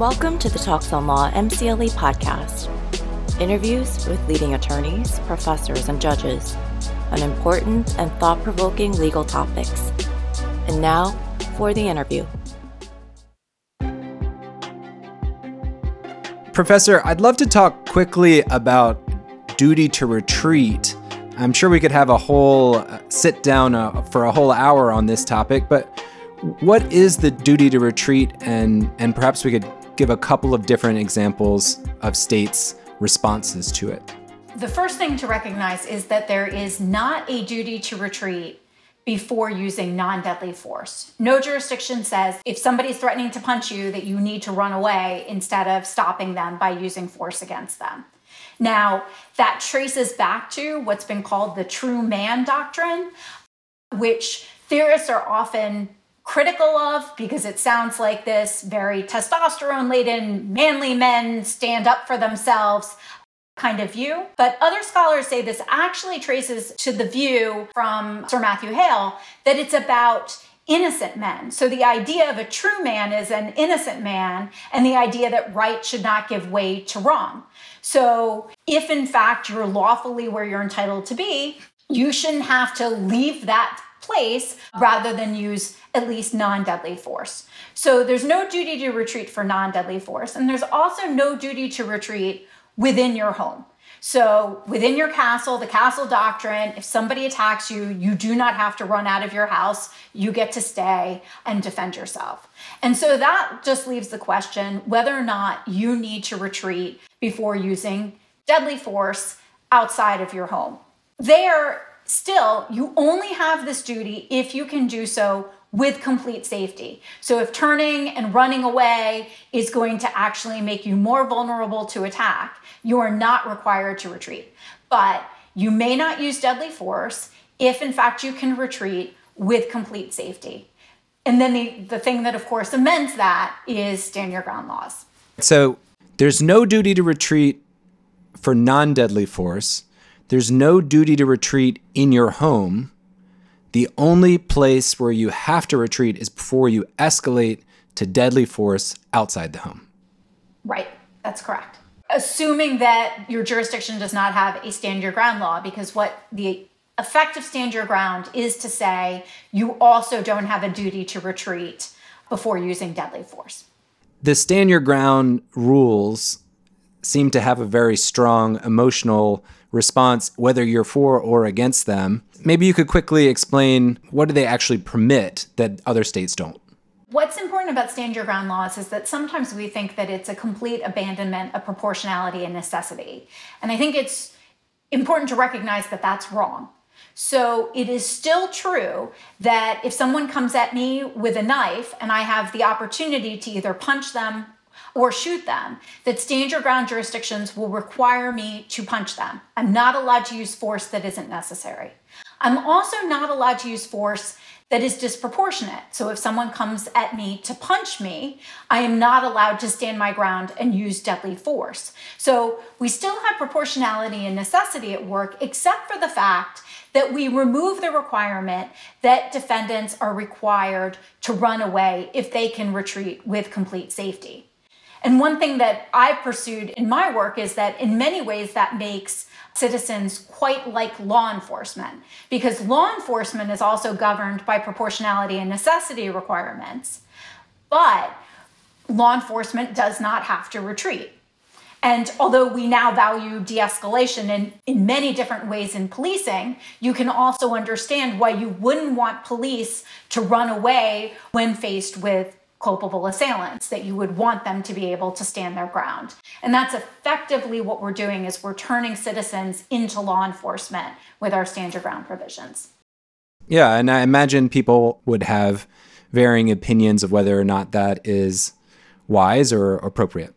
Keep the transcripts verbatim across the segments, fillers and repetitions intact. Welcome to the Talks on Law M C L E podcast. Interviews with leading attorneys, professors, and judges on important and thought-provoking legal topics. And now for the interview. Professor, I'd love to talk quickly about duty to retreat. I'm sure we could have a whole sit-down uh, for a whole hour on this topic, but what is the duty to retreat? And, and perhaps we could give a couple of different examples of states' responses to it. The first thing to recognize is that there is not a duty to retreat before using non-deadly force. No jurisdiction says if somebody's threatening to punch you that you need to run away instead of stopping them by using force against them. Now, that traces back to what's been called the true man doctrine, which theorists are often critical of because it sounds like this very testosterone-laden, manly men stand up for themselves kind of view. But other scholars say this actually traces to the view from Sir Matthew Hale that it's about innocent men. So the idea of a true man is an innocent man, and the idea that right should not give way to wrong. So if in fact you're lawfully where you're entitled to be, you shouldn't have to leave that place rather than use at least non-deadly force. So there's no duty to retreat for non-deadly force. And there's also no duty to retreat within your home. So within your castle, the castle doctrine, if somebody attacks you, you do not have to run out of your house. You get to stay and defend yourself. And so that just leaves the question whether or not you need to retreat before using deadly force outside of your home. There, still, you only have this duty if you can do so with complete safety. So if turning and running away is going to actually make you more vulnerable to attack, you are not required to retreat. But you may not use deadly force if, in fact, you can retreat with complete safety. And then the, the thing that, of course, amends that is stand your ground laws. So there's no duty to retreat for non-deadly force. There's no duty to retreat in your home. The only place where you have to retreat is before you escalate to deadly force outside the home. Right. That's correct. Assuming that your jurisdiction does not have a stand your ground law, because what the effect of stand your ground is to say you also don't have a duty to retreat before using deadly force. The stand your ground rules seem to have a very strong emotional response, whether you're for or against them. Maybe you could quickly explain what do they actually permit that other states don't? What's important about stand your ground laws is that sometimes we think that it's a complete abandonment of proportionality and necessity. And I think it's important to recognize that that's wrong. So it is still true that if someone comes at me with a knife and I have the opportunity to either punch them or shoot them, that stand your ground jurisdictions will require me to punch them. I'm not allowed to use force that isn't necessary. I'm also not allowed to use force that is disproportionate. So if someone comes at me to punch me, I am not allowed to stand my ground and use deadly force. So we still have proportionality and necessity at work, except for the fact that we remove the requirement that defendants are required to run away if they can retreat with complete safety. And one thing that I pursued in my work is that in many ways that makes citizens quite like law enforcement, because law enforcement is also governed by proportionality and necessity requirements, but law enforcement does not have to retreat. And although we now value de-escalation in, in many different ways in policing, you can also understand why you wouldn't want police to run away when faced with culpable assailants, that you would want them to be able to stand their ground. And that's effectively what we're doing, is we're turning citizens into law enforcement with our stand your ground provisions. Yeah, and I imagine people would have varying opinions of whether or not that is wise or appropriate.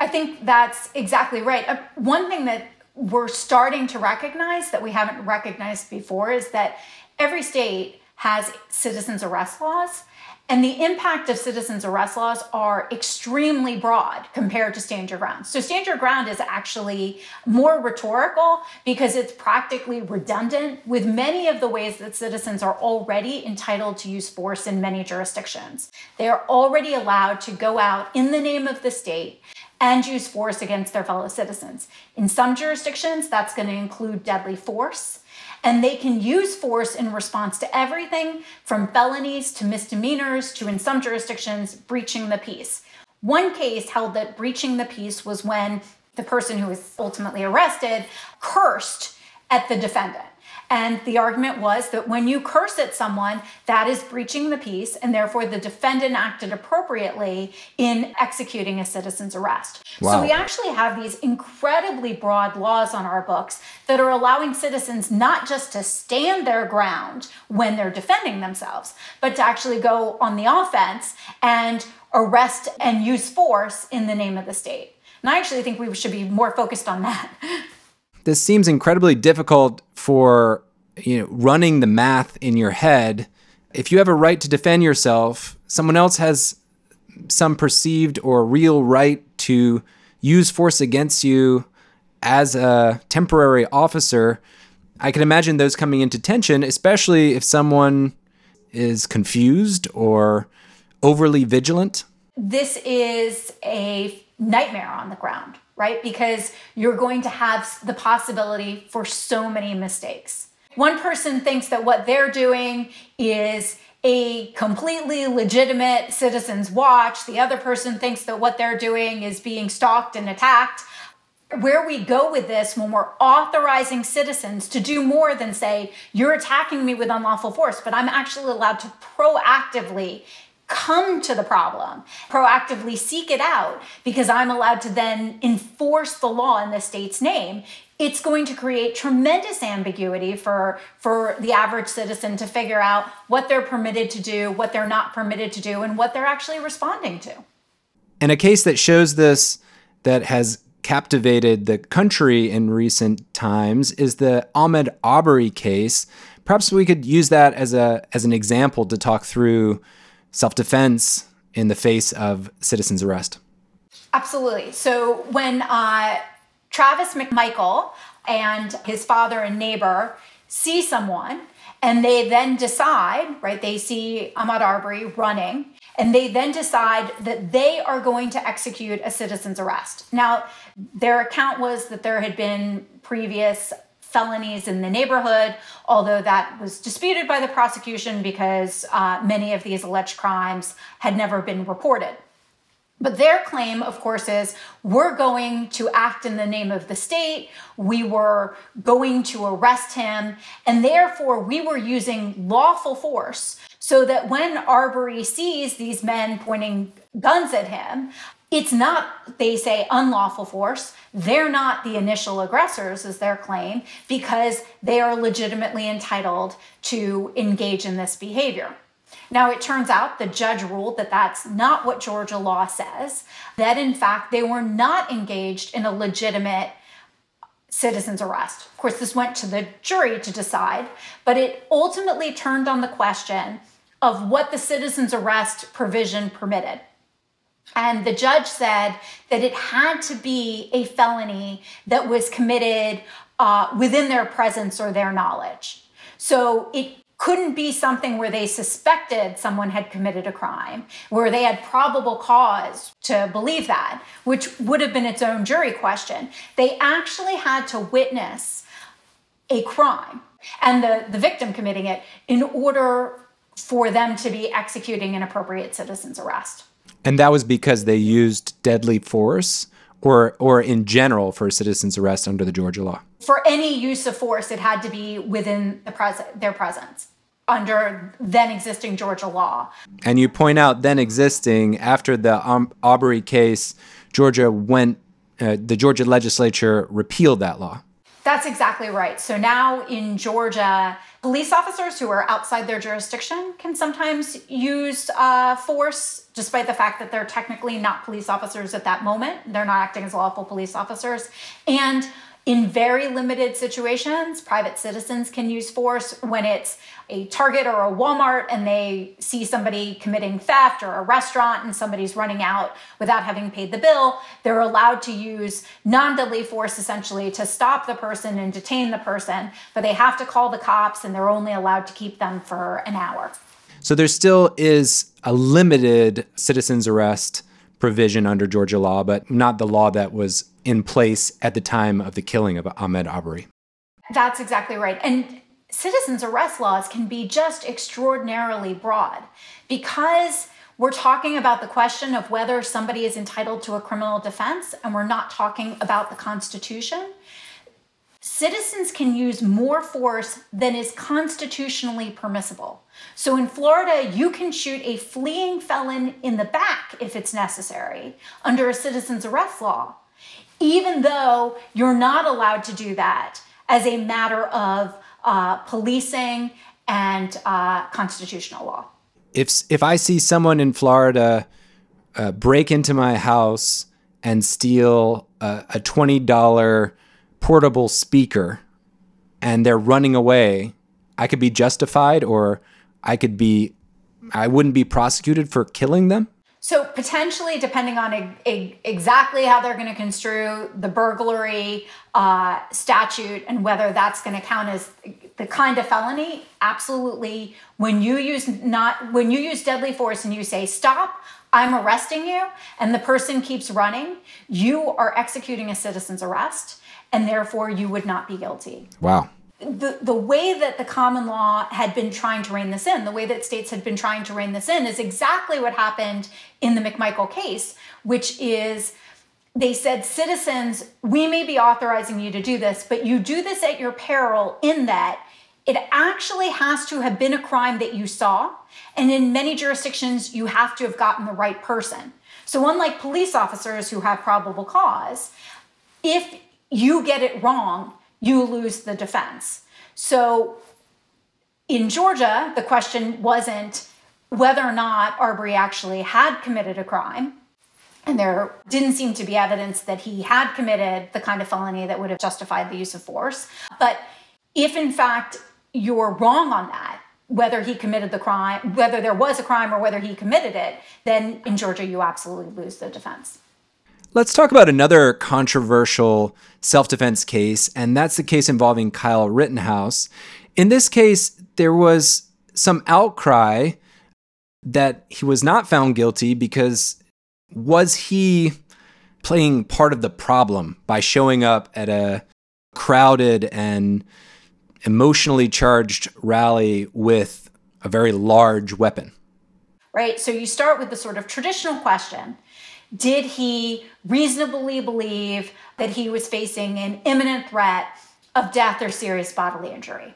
I think that's exactly right. One thing that we're starting to recognize that we haven't recognized before is that every state has citizens arrest laws. And the impact of citizens' arrest laws are extremely broad compared to stand your ground. So stand your ground is actually more rhetorical because it's practically redundant with many of the ways that citizens are already entitled to use force in many jurisdictions. They are already allowed to go out in the name of the state and use force against their fellow citizens. In some jurisdictions, that's going to include deadly force. And they can use force in response to everything from felonies to misdemeanors to, in some jurisdictions, breaching the peace. One case held that breaching the peace was when the person who was ultimately arrested cursed at the defendant. And the argument was that when you curse at someone, that is breaching the peace, and therefore the defendant acted appropriately in executing a citizen's arrest. Wow. So we actually have these incredibly broad laws on our books that are allowing citizens not just to stand their ground when they're defending themselves, but to actually go on the offense and arrest and use force in the name of the state. And I actually think we should be more focused on that. This seems incredibly difficult for, you know, running the math in your head. If you have a right to defend yourself, someone else has some perceived or real right to use force against you as a temporary officer. I can imagine those coming into tension, especially if someone is confused or overly vigilant. This is a nightmare on the ground, right? Because you're going to have the possibility for so many mistakes. One person thinks that what they're doing is a completely legitimate citizen's watch. The other person thinks that what they're doing is being stalked and attacked. Where we go with this when we're authorizing citizens to do more than say, you're attacking me with unlawful force, but I'm actually allowed to proactively come to the problem, proactively seek it out, because I'm allowed to then enforce the law in the state's name, it's going to create tremendous ambiguity for, for the average citizen to figure out what they're permitted to do, what they're not permitted to do, and what they're actually responding to. And a case that shows this, that has captivated the country in recent times, is the Ahmaud Arbery case. Perhaps we could use that as a as an example to talk through self-defense in the face of citizens' arrest. Absolutely. So when uh, Travis McMichael and his father and neighbor see someone, and they then decide, right, they see Ahmaud Arbery running, and they then decide that they are going to execute a citizen's arrest. Now, their account was that there had been previous felonies in the neighborhood, although that was disputed by the prosecution because uh, many of these alleged crimes had never been reported. But their claim, of course, is we're going to act in the name of the state. We were going to arrest him, and therefore we were using lawful force so that when Arbery sees these men pointing guns at him, it's not, they say, unlawful force. They're not the initial aggressors, is their claim, because they are legitimately entitled to engage in this behavior. Now, it turns out the judge ruled that that's not what Georgia law says, that in fact, they were not engaged in a legitimate citizen's arrest. Of course, this went to the jury to decide, but it ultimately turned on the question of what the citizen's arrest provision permitted. And the judge said that it had to be a felony that was committed uh, within their presence or their knowledge. So it couldn't be something where they suspected someone had committed a crime, where they had probable cause to believe that, which would have been its own jury question. They actually had to witness a crime and the, the victim committing it in order for them to be executing an appropriate citizen's arrest. And that was because they used deadly force or or in general for a citizen's arrest under the Georgia law? For any use of force, it had to be within the pres- their presence under then existing Georgia law. And you point out then existing, after the um, Arbery case, Georgia went, uh, the Georgia legislature repealed that law. That's exactly right. So now in Georgia, police officers who are outside their jurisdiction can sometimes use uh, force despite the fact that they're technically not police officers at that moment. They're not acting as lawful police officers. And In very limited situations, private citizens can use force when it's a Target or a Walmart and they see somebody committing theft, or a restaurant and somebody's running out without having paid the bill. They're allowed to use non-deadly force essentially to stop the person and detain the person, but they have to call the cops and they're only allowed to keep them for an hour. So there still is a limited citizen's arrest provision under Georgia law, but not the law that was in place at the time of the killing of Ahmaud Arbery. That's exactly right. And citizens' arrest laws can be just extraordinarily broad, because we're talking about the question of whether somebody is entitled to a criminal defense, and we're not talking about the Constitution. Citizens can use more force than is constitutionally permissible. So in Florida, you can shoot a fleeing felon in the back if it's necessary under a citizen's arrest law, even though you're not allowed to do that as a matter of uh, policing and uh, constitutional law. If if I see someone in Florida uh, break into my house and steal a, a twenty dollars portable speaker and they're running away, I could be justified, or I could be, I wouldn't be prosecuted for killing them? So potentially, depending on a, a, exactly how they're going to construe the burglary uh, statute and whether that's going to count as the kind of felony, absolutely. When you use not when you use deadly force and you say, "Stop, I'm arresting you," and the person keeps running, you are executing a citizen's arrest, and therefore you would not be guilty. Wow. The the way that the common law had been trying to rein this in, the way that states had been trying to rein this in, is exactly what happened in the McMichael case, which is they said, citizens, we may be authorizing you to do this, but you do this at your peril, in that it actually has to have been a crime that you saw. And in many jurisdictions, you have to have gotten the right person. So unlike police officers who have probable cause, if you get it wrong, you lose the defense. So in Georgia, the question wasn't whether or not Arbery actually had committed a crime, and there didn't seem to be evidence that he had committed the kind of felony that would have justified the use of force. But if in fact you're wrong on that, whether he committed the crime, whether there was a crime or whether he committed it, then in Georgia you absolutely lose the defense. Let's talk about another controversial self-defense case, and that's the case involving Kyle Rittenhouse. In this case, there was some outcry that he was not found guilty because was he playing part of the problem by showing up at a crowded and emotionally charged rally with a very large weapon? Right. So you start with the sort of traditional question. Did he reasonably believe that he was facing an imminent threat of death or serious bodily injury?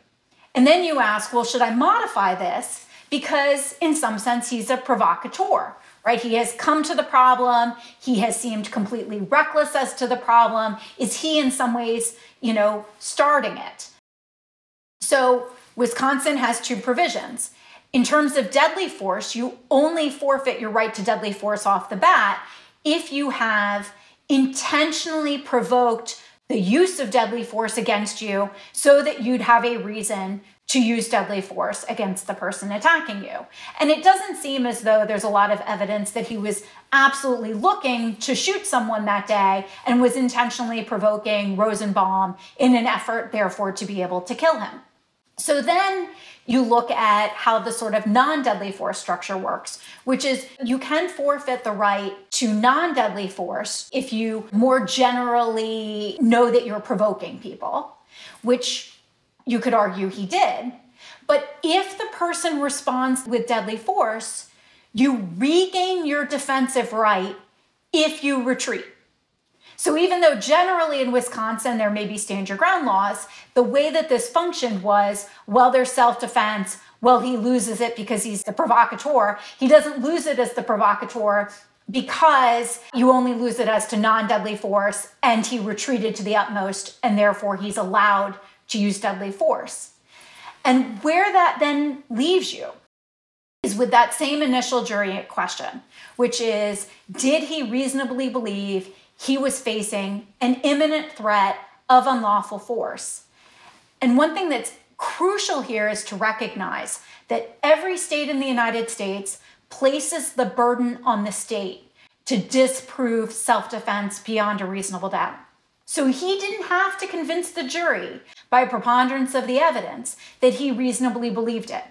And then you ask, well, should I modify this? Because in some sense, he's a provocateur, right? He has come to the problem. He has seemed completely reckless as to the problem. Is he in some ways, you know, starting it? So Wisconsin has two provisions. In terms of deadly force, you only forfeit your right to deadly force off the bat if you have intentionally provoked the use of deadly force against you so that you'd have a reason to use deadly force against the person attacking you. And it doesn't seem as though there's a lot of evidence that he was absolutely looking to shoot someone that day and was intentionally provoking Rosenbaum in an effort, therefore, to be able to kill him. So then you look at how the sort of non-deadly force structure works, which is you can forfeit the right to non-deadly force if you more generally know that you're provoking people, which you could argue he did. But if the person responds with deadly force, you regain your defensive right if you retreat. So even though generally in Wisconsin there may be stand your ground laws, the way that this functioned was, well, there's self-defense, well, he loses it because he's the provocateur. He doesn't lose it as the provocateur because you only lose it as to non-deadly force, and he retreated to the utmost, and therefore he's allowed to use deadly force. And where that then leaves you is with that same initial jury question, which is, did he reasonably believe he was facing an imminent threat of unlawful force. And one thing that's crucial here is to recognize that every state in the United States places the burden on the state to disprove self-defense beyond a reasonable doubt. So he didn't have to convince the jury by preponderance of the evidence that he reasonably believed it.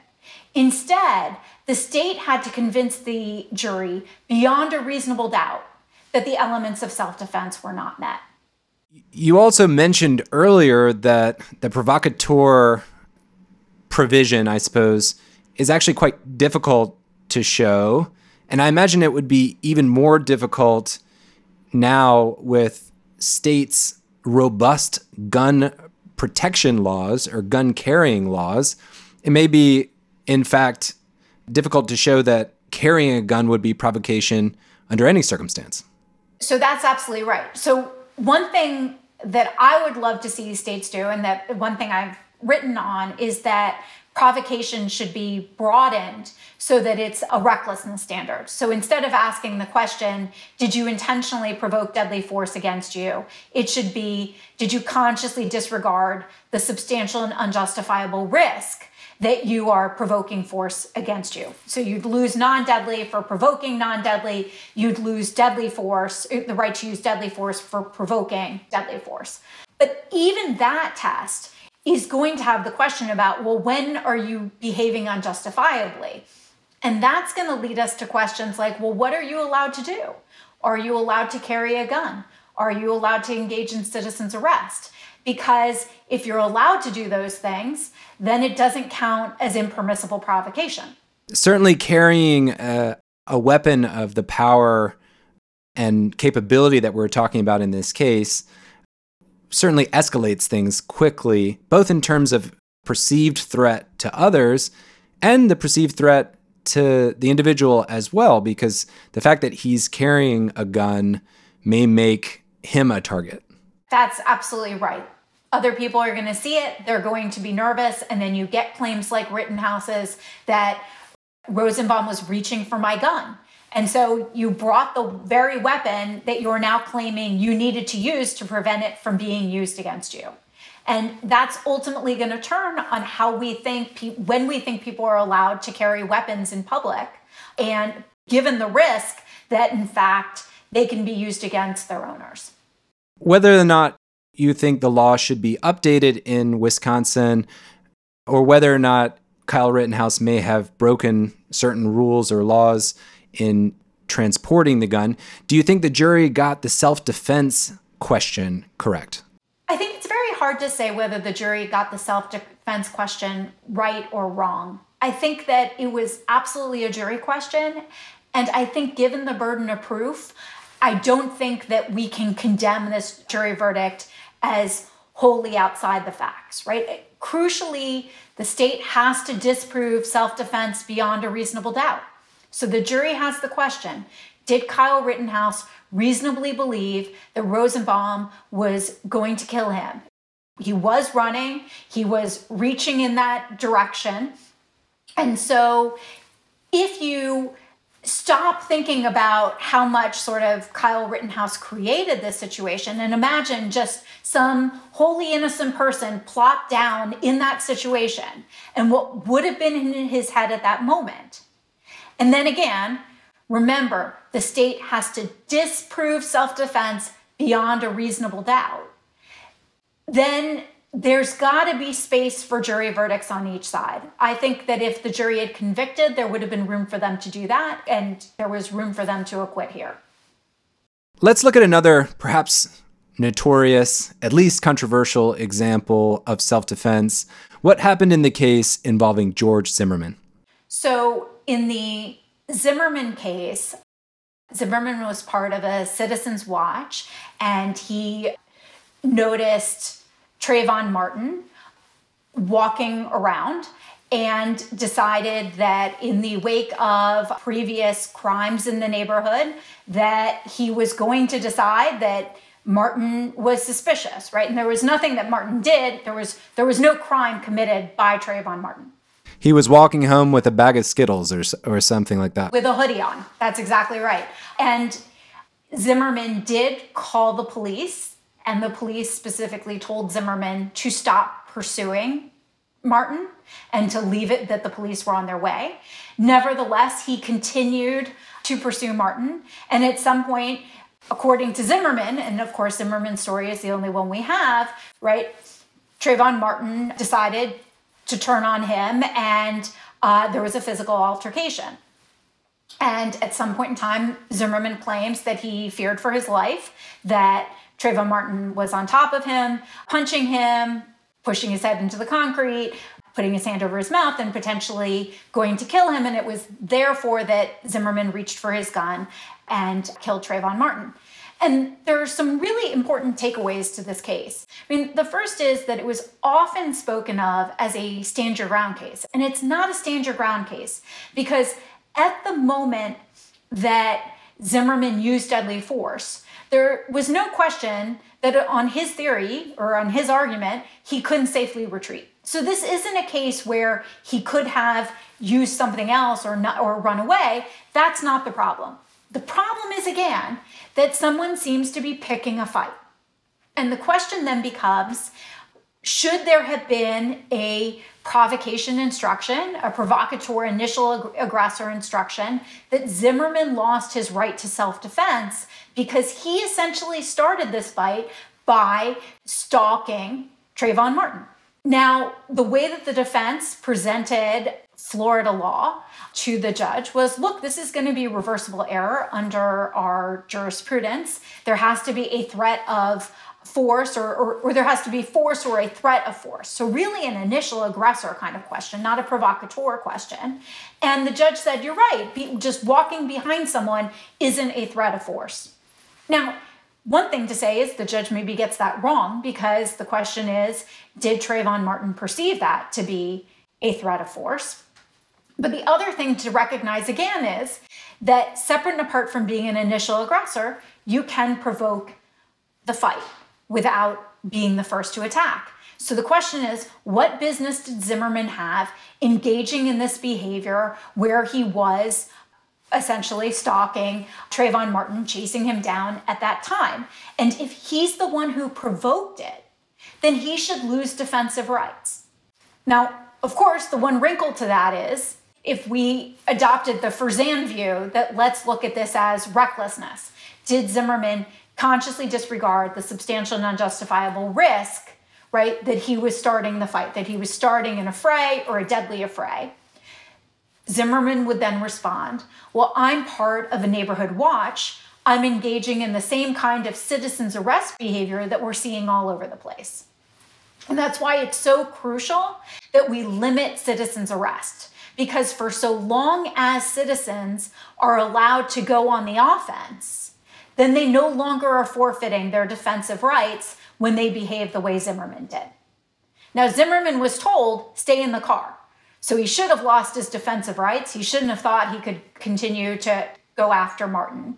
Instead, the state had to convince the jury beyond a reasonable doubt that the elements of self-defense were not met. You also mentioned earlier that the provocateur provision, I suppose, is actually quite difficult to show. And I imagine it would be even more difficult now with states' robust gun protection laws or gun carrying laws. It may be, in fact, difficult to show that carrying a gun would be provocation under any circumstance. So that's absolutely right. So one thing that I would love to see states do, and that one thing I've written on, is that provocation should be broadened so that it's a recklessness standard. So instead of asking the question, did you intentionally provoke deadly force against you? It should be, did you consciously disregard the substantial and unjustifiable risk that you are provoking force against you? So you'd lose non-deadly for provoking non-deadly. You'd lose deadly force, the right to use deadly force for provoking deadly force. But even that test is going to have the question about, well, when are you behaving unjustifiably? And that's going to lead us to questions like, well, what are you allowed to do? Are you allowed to carry a gun? Are you allowed to engage in citizen's arrest? Because if you're allowed to do those things, then it doesn't count as impermissible provocation. Certainly carrying a, a weapon of the power and capability that we're talking about in this case certainly escalates things quickly, both in terms of perceived threat to others and the perceived threat to the individual as well, because the fact that he's carrying a gun may make him a target. That's absolutely right. Other people are going to see it, they're going to be nervous, and then you get claims like Rittenhouse's that Rosenbaum was reaching for my gun. And so you brought the very weapon that you're now claiming you needed to use to prevent it from being used against you. And that's ultimately going to turn on how we think, pe- when we think people are allowed to carry weapons in public, and given the risk that, in fact, they can be used against their owners. Whether or not you think the law should be updated in Wisconsin, or whether or not Kyle Rittenhouse may have broken certain rules or laws in transporting the gun, do you think the jury got the self-defense question correct? I think it's very hard to say whether the jury got the self-defense question right or wrong. I think that it was absolutely a jury question. And I think given the burden of proof, I don't think that we can condemn this jury verdict as wholly outside the facts, right? Crucially, the state has to disprove self-defense beyond a reasonable doubt. So the jury has the question, did Kyle Rittenhouse reasonably believe that Rosenbaum was going to kill him? He was running, he was reaching in that direction. And so if you stop thinking about how much sort of Kyle Rittenhouse created this situation and imagine just some wholly innocent person plopped down in that situation and what would have been in his head at that moment. And then again, remember, the state has to disprove self-defense beyond a reasonable doubt. Then there's got to be space for jury verdicts on each side. I think that if the jury had convicted, there would have been room for them to do that, and there was room for them to acquit here. Let's look at another, perhaps notorious, at least controversial example of self-defense. What happened in the case involving George Zimmerman? So in the Zimmerman case, Zimmerman was part of a citizen's watch, and he noticed Trayvon Martin walking around and decided that in the wake of previous crimes in the neighborhood, that he was going to decide that Martin was suspicious, right? And there was nothing that Martin did. There was there was no crime committed by Trayvon Martin. He was walking home with a bag of Skittles or or something like that. With a hoodie on. That's exactly right. And Zimmerman did call the police and the police specifically told Zimmerman to stop pursuing Martin and to leave it that the police were on their way. Nevertheless, he continued to pursue Martin. And at some point, according to Zimmerman, and of course Zimmerman's story is the only one we have, right? Trayvon Martin decided to turn on him, and uh, there was a physical altercation. And at some point in time, Zimmerman claims that he feared for his life, that Trayvon Martin was on top of him, punching him, pushing his head into the concrete, putting his hand over his mouth, and potentially going to kill him. And it was therefore that Zimmerman reached for his gun and killed Trayvon Martin. And there are some really important takeaways to this case. I mean, the first is that it was often spoken of as a stand your ground case. And it's not a stand your ground case, because at the moment that Zimmerman used deadly force, there was no question that on his theory or on his argument, he couldn't safely retreat. So this isn't a case where he could have used something else or not, or run away. That's not the problem. The problem is, again, that someone seems to be picking a fight. And the question then becomes, should there have been a provocation instruction, a provocateur initial aggressor instruction, that Zimmerman lost his right to self-defense because he essentially started this fight by stalking Trayvon Martin? Now, the way that the defense presented Florida law to the judge was, look, this is going to be reversible error under our jurisprudence. There has to be a threat of force or, or, or there has to be force or a threat of force. So really an initial aggressor kind of question, not a provocateur question. And the judge said, you're right, be, just walking behind someone isn't a threat of force. Now, one thing to say is the judge maybe gets that wrong, because the question is, did Trayvon Martin perceive that to be a threat of force? But the other thing to recognize again is that separate and apart from being an initial aggressor, you can provoke the fight without being the first to attack. So the question is, what business did Zimmerman have engaging in this behavior where he was essentially stalking Trayvon Martin, chasing him down at that time? And if he's the one who provoked it, then he should lose defensive rights. Now, of course, the one wrinkle to that is, if we adopted the Ferzan view that let's look at this as recklessness, did Zimmerman consciously disregard the substantial and unjustifiable risk, right, that he was starting the fight, that he was starting an affray or a deadly affray? Zimmerman would then respond, well, I'm part of a neighborhood watch. I'm engaging in the same kind of citizen's arrest behavior that we're seeing all over the place. And that's why it's so crucial that we limit citizen's arrest, because for so long as citizens are allowed to go on the offense, then they no longer are forfeiting their defensive rights when they behave the way Zimmerman did. Now, Zimmerman was told, stay in the car. So he should have lost his defensive rights. He shouldn't have thought he could continue to go after Martin.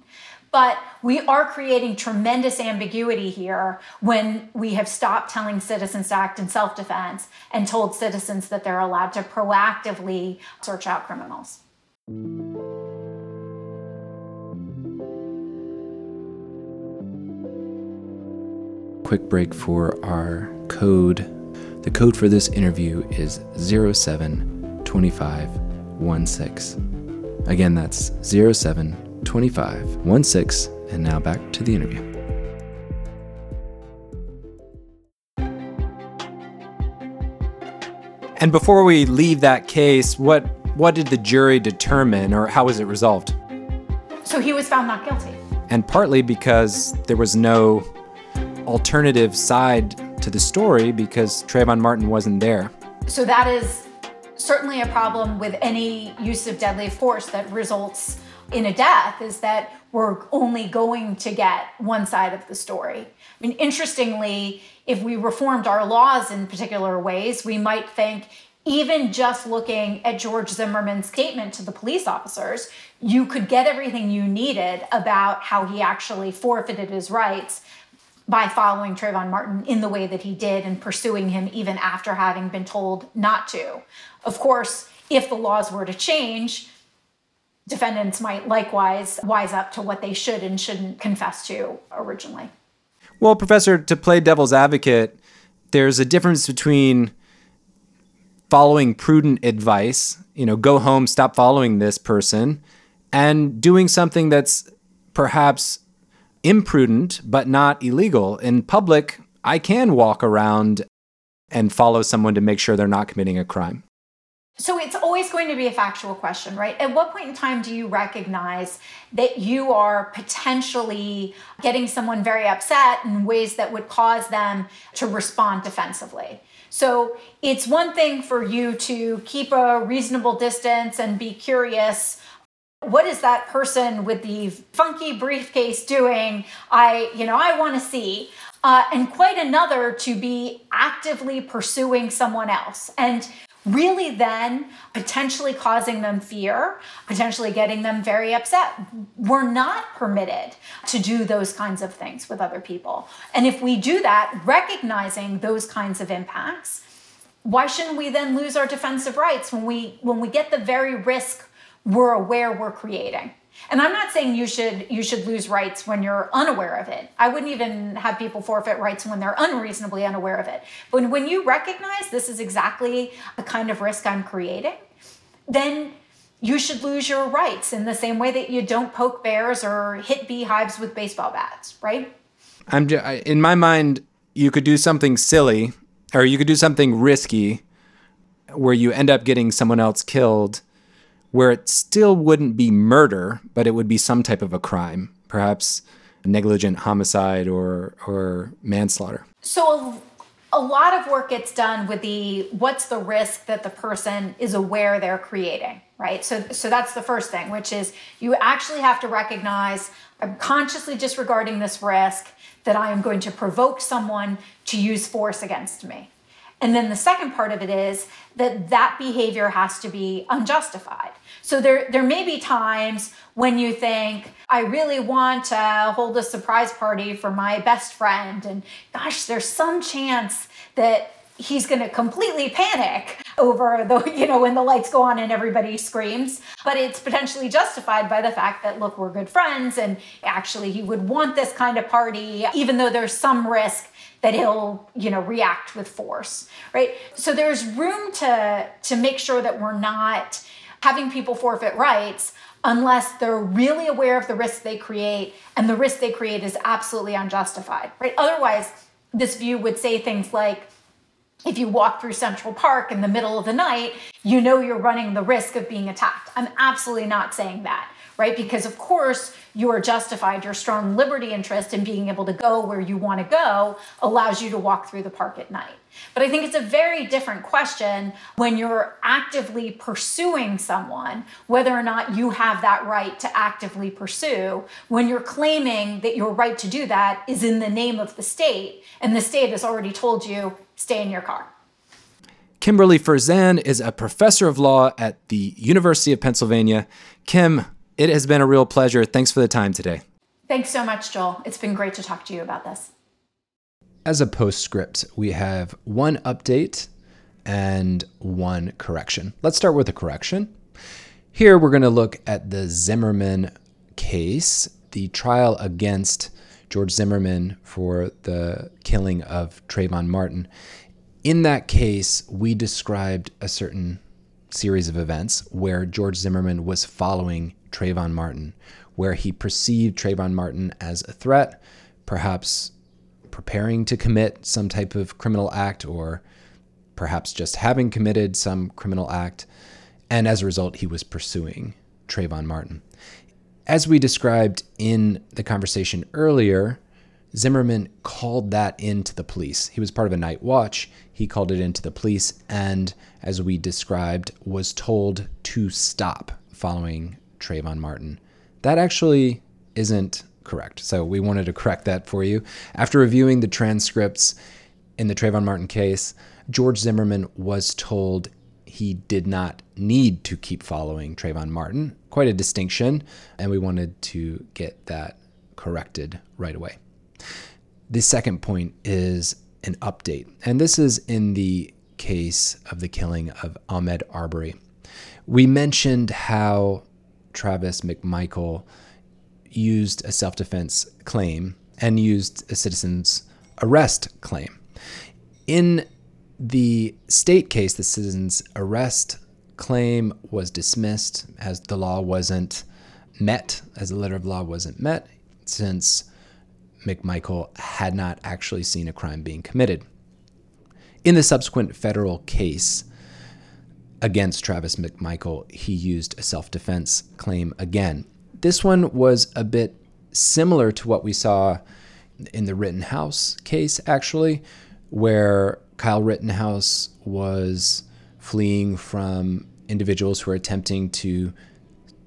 But we are creating tremendous ambiguity here when we have stopped telling citizens to act in self-defense and told citizens that they're allowed to proactively search out criminals. Quick break for our code. The code for this interview is zero seven two five one six. Again, that's zero seven two five one six. And now back to the interview. And before we leave that case, what what did the jury determine, or how was it resolved? So he was found not guilty. And partly because there was no alternative side to the story, because Trayvon Martin wasn't there. So that is certainly a problem with any use of deadly force that results in a death, is that we're only going to get one side of the story. I mean, interestingly, if we reformed our laws in particular ways, we might think even just looking at George Zimmerman's statement to the police officers, you could get everything you needed about how he actually forfeited his rights by following Trayvon Martin in the way that he did and pursuing him even after having been told not to. Of course, if the laws were to change, defendants might likewise wise up to what they should and shouldn't confess to originally. Well, Professor, to play devil's advocate, there's a difference between following prudent advice, you know, go home, stop following this person, and doing something that's perhaps imprudent but not illegal. In public, I can walk around and follow someone to make sure they're not committing a crime. So it's always going to be a factual question, right? At what point in time do you recognize that you are potentially getting someone very upset in ways that would cause them to respond defensively? So it's one thing for you to keep a reasonable distance and be curious. What is that person with the funky briefcase doing? I, you know, I want to see. Uh, and quite another to be actively pursuing someone else and really then potentially causing them fear, potentially getting them very upset. We're not permitted to do those kinds of things with other people. And if we do that, recognizing those kinds of impacts, why shouldn't we then lose our defensive rights when we when we get the very risk we're aware we're creating? And I'm not saying you should you should lose rights when you're unaware of it. I wouldn't even have people forfeit rights when they're unreasonably unaware of it. But when you recognize this is exactly the kind of risk I'm creating, then you should lose your rights in the same way that you don't poke bears or hit beehives with baseball bats, right? I'm just, in my mind, you could do something silly or you could do something risky where you end up getting someone else killed, where it still wouldn't be murder, but it would be some type of a crime, perhaps negligent homicide or or manslaughter. So a, a lot of work gets done with the what's the risk that the person is aware they're creating, right? So, so that's the first thing, which is you actually have to recognize I'm consciously disregarding this risk that I am going to provoke someone to use force against me. And then the second part of it is that that behavior has to be unjustified. So there, there may be times when you think, I really want to hold a surprise party for my best friend. And gosh, there's some chance that he's going to completely panic over the, you know, when the lights go on and everybody screams. But it's potentially justified by the fact that, look, we're good friends. And actually, he would want this kind of party, even though there's some risk that he'll, you know, react with force, right? So there's room to, to make sure that we're not having people forfeit rights unless they're really aware of the risk they create, and the risk they create is absolutely unjustified, right? Otherwise, this view would say things like, if you walk through Central Park in the middle of the night, you know you're running the risk of being attacked. I'm absolutely not saying that, right? Because of course you are justified, your strong liberty interest in being able to go where you want to go allows you to walk through the park at night. But I think it's a very different question when you're actively pursuing someone, whether or not you have that right to actively pursue, when you're claiming that your right to do that is in the name of the state, and the state has already told you, stay in your car. Kimberly Ferzan is a professor of law at the University of Pennsylvania. Kim, it has been a real pleasure. Thanks for the time today. Thanks so much, Joel. It's been great to talk to you about this. As a postscript, we have one update and one correction. Let's start with a correction. Here, we're going to look at the Zimmerman case, the trial against George Zimmerman for the killing of Trayvon Martin. In that case, we described a certain series of events where George Zimmerman was following Trayvon Martin, where he perceived Trayvon Martin as a threat, perhaps preparing to commit some type of criminal act, or perhaps just having committed some criminal act. And as a result, he was pursuing Trayvon Martin. As we described in the conversation earlier, Zimmerman called that into the police. He was part of a night watch. He called it into the police and, as we described, was told to stop following Trayvon Martin. That actually isn't correct. So we wanted to correct that for you. After reviewing the transcripts in the Trayvon Martin case, George Zimmerman was told he did not need to keep following Trayvon Martin. Quite a distinction, and we wanted to get that corrected right away. The second point is an update, and this is in the case of the killing of Ahmaud Arbery. We mentioned how Travis McMichael used a self-defense claim and used a citizen's arrest claim. In the state case, the citizen's arrest claim was dismissed as the law wasn't met, as the letter of law wasn't met, since McMichael had not actually seen a crime being committed. In the subsequent federal case against Travis McMichael, he used a self-defense claim again. This one was a bit similar to what we saw in the Rittenhouse case, actually, where Kyle Rittenhouse was fleeing from individuals who were attempting to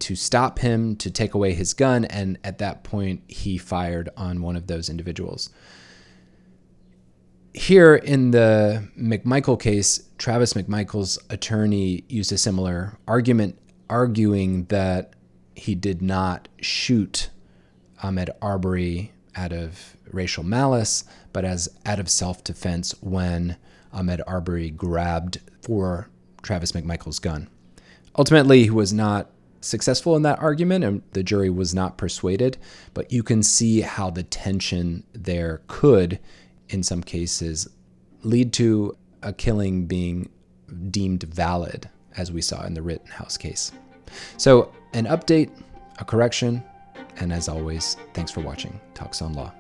to stop him, to take away his gun, and at that point, he fired on one of those individuals. Here in the McMichael case, Travis McMichael's attorney used a similar argument, arguing that he did not shoot Ahmaud Arbery out of racial malice, but as out of self-defense when Ahmaud Arbery grabbed for Travis McMichael's gun. Ultimately, he was not successful in that argument, and the jury was not persuaded, but you can see how the tension there could, in some cases, lead to a killing being deemed valid, as we saw in the Rittenhouse case. So, an update, a correction, and as always, thanks for watching Talks on Law.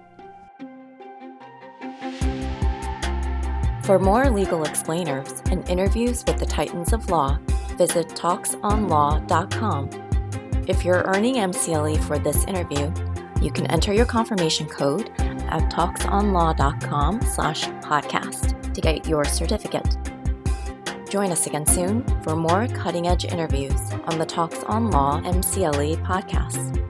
For more legal explainers and interviews with the titans of law, visit talks on law dot com. If you're earning M C L E for this interview, you can enter your confirmation code at talks on law dot com slash podcast to get your certificate. Join us again soon for more cutting-edge interviews on the Talks on Law M C L E podcast.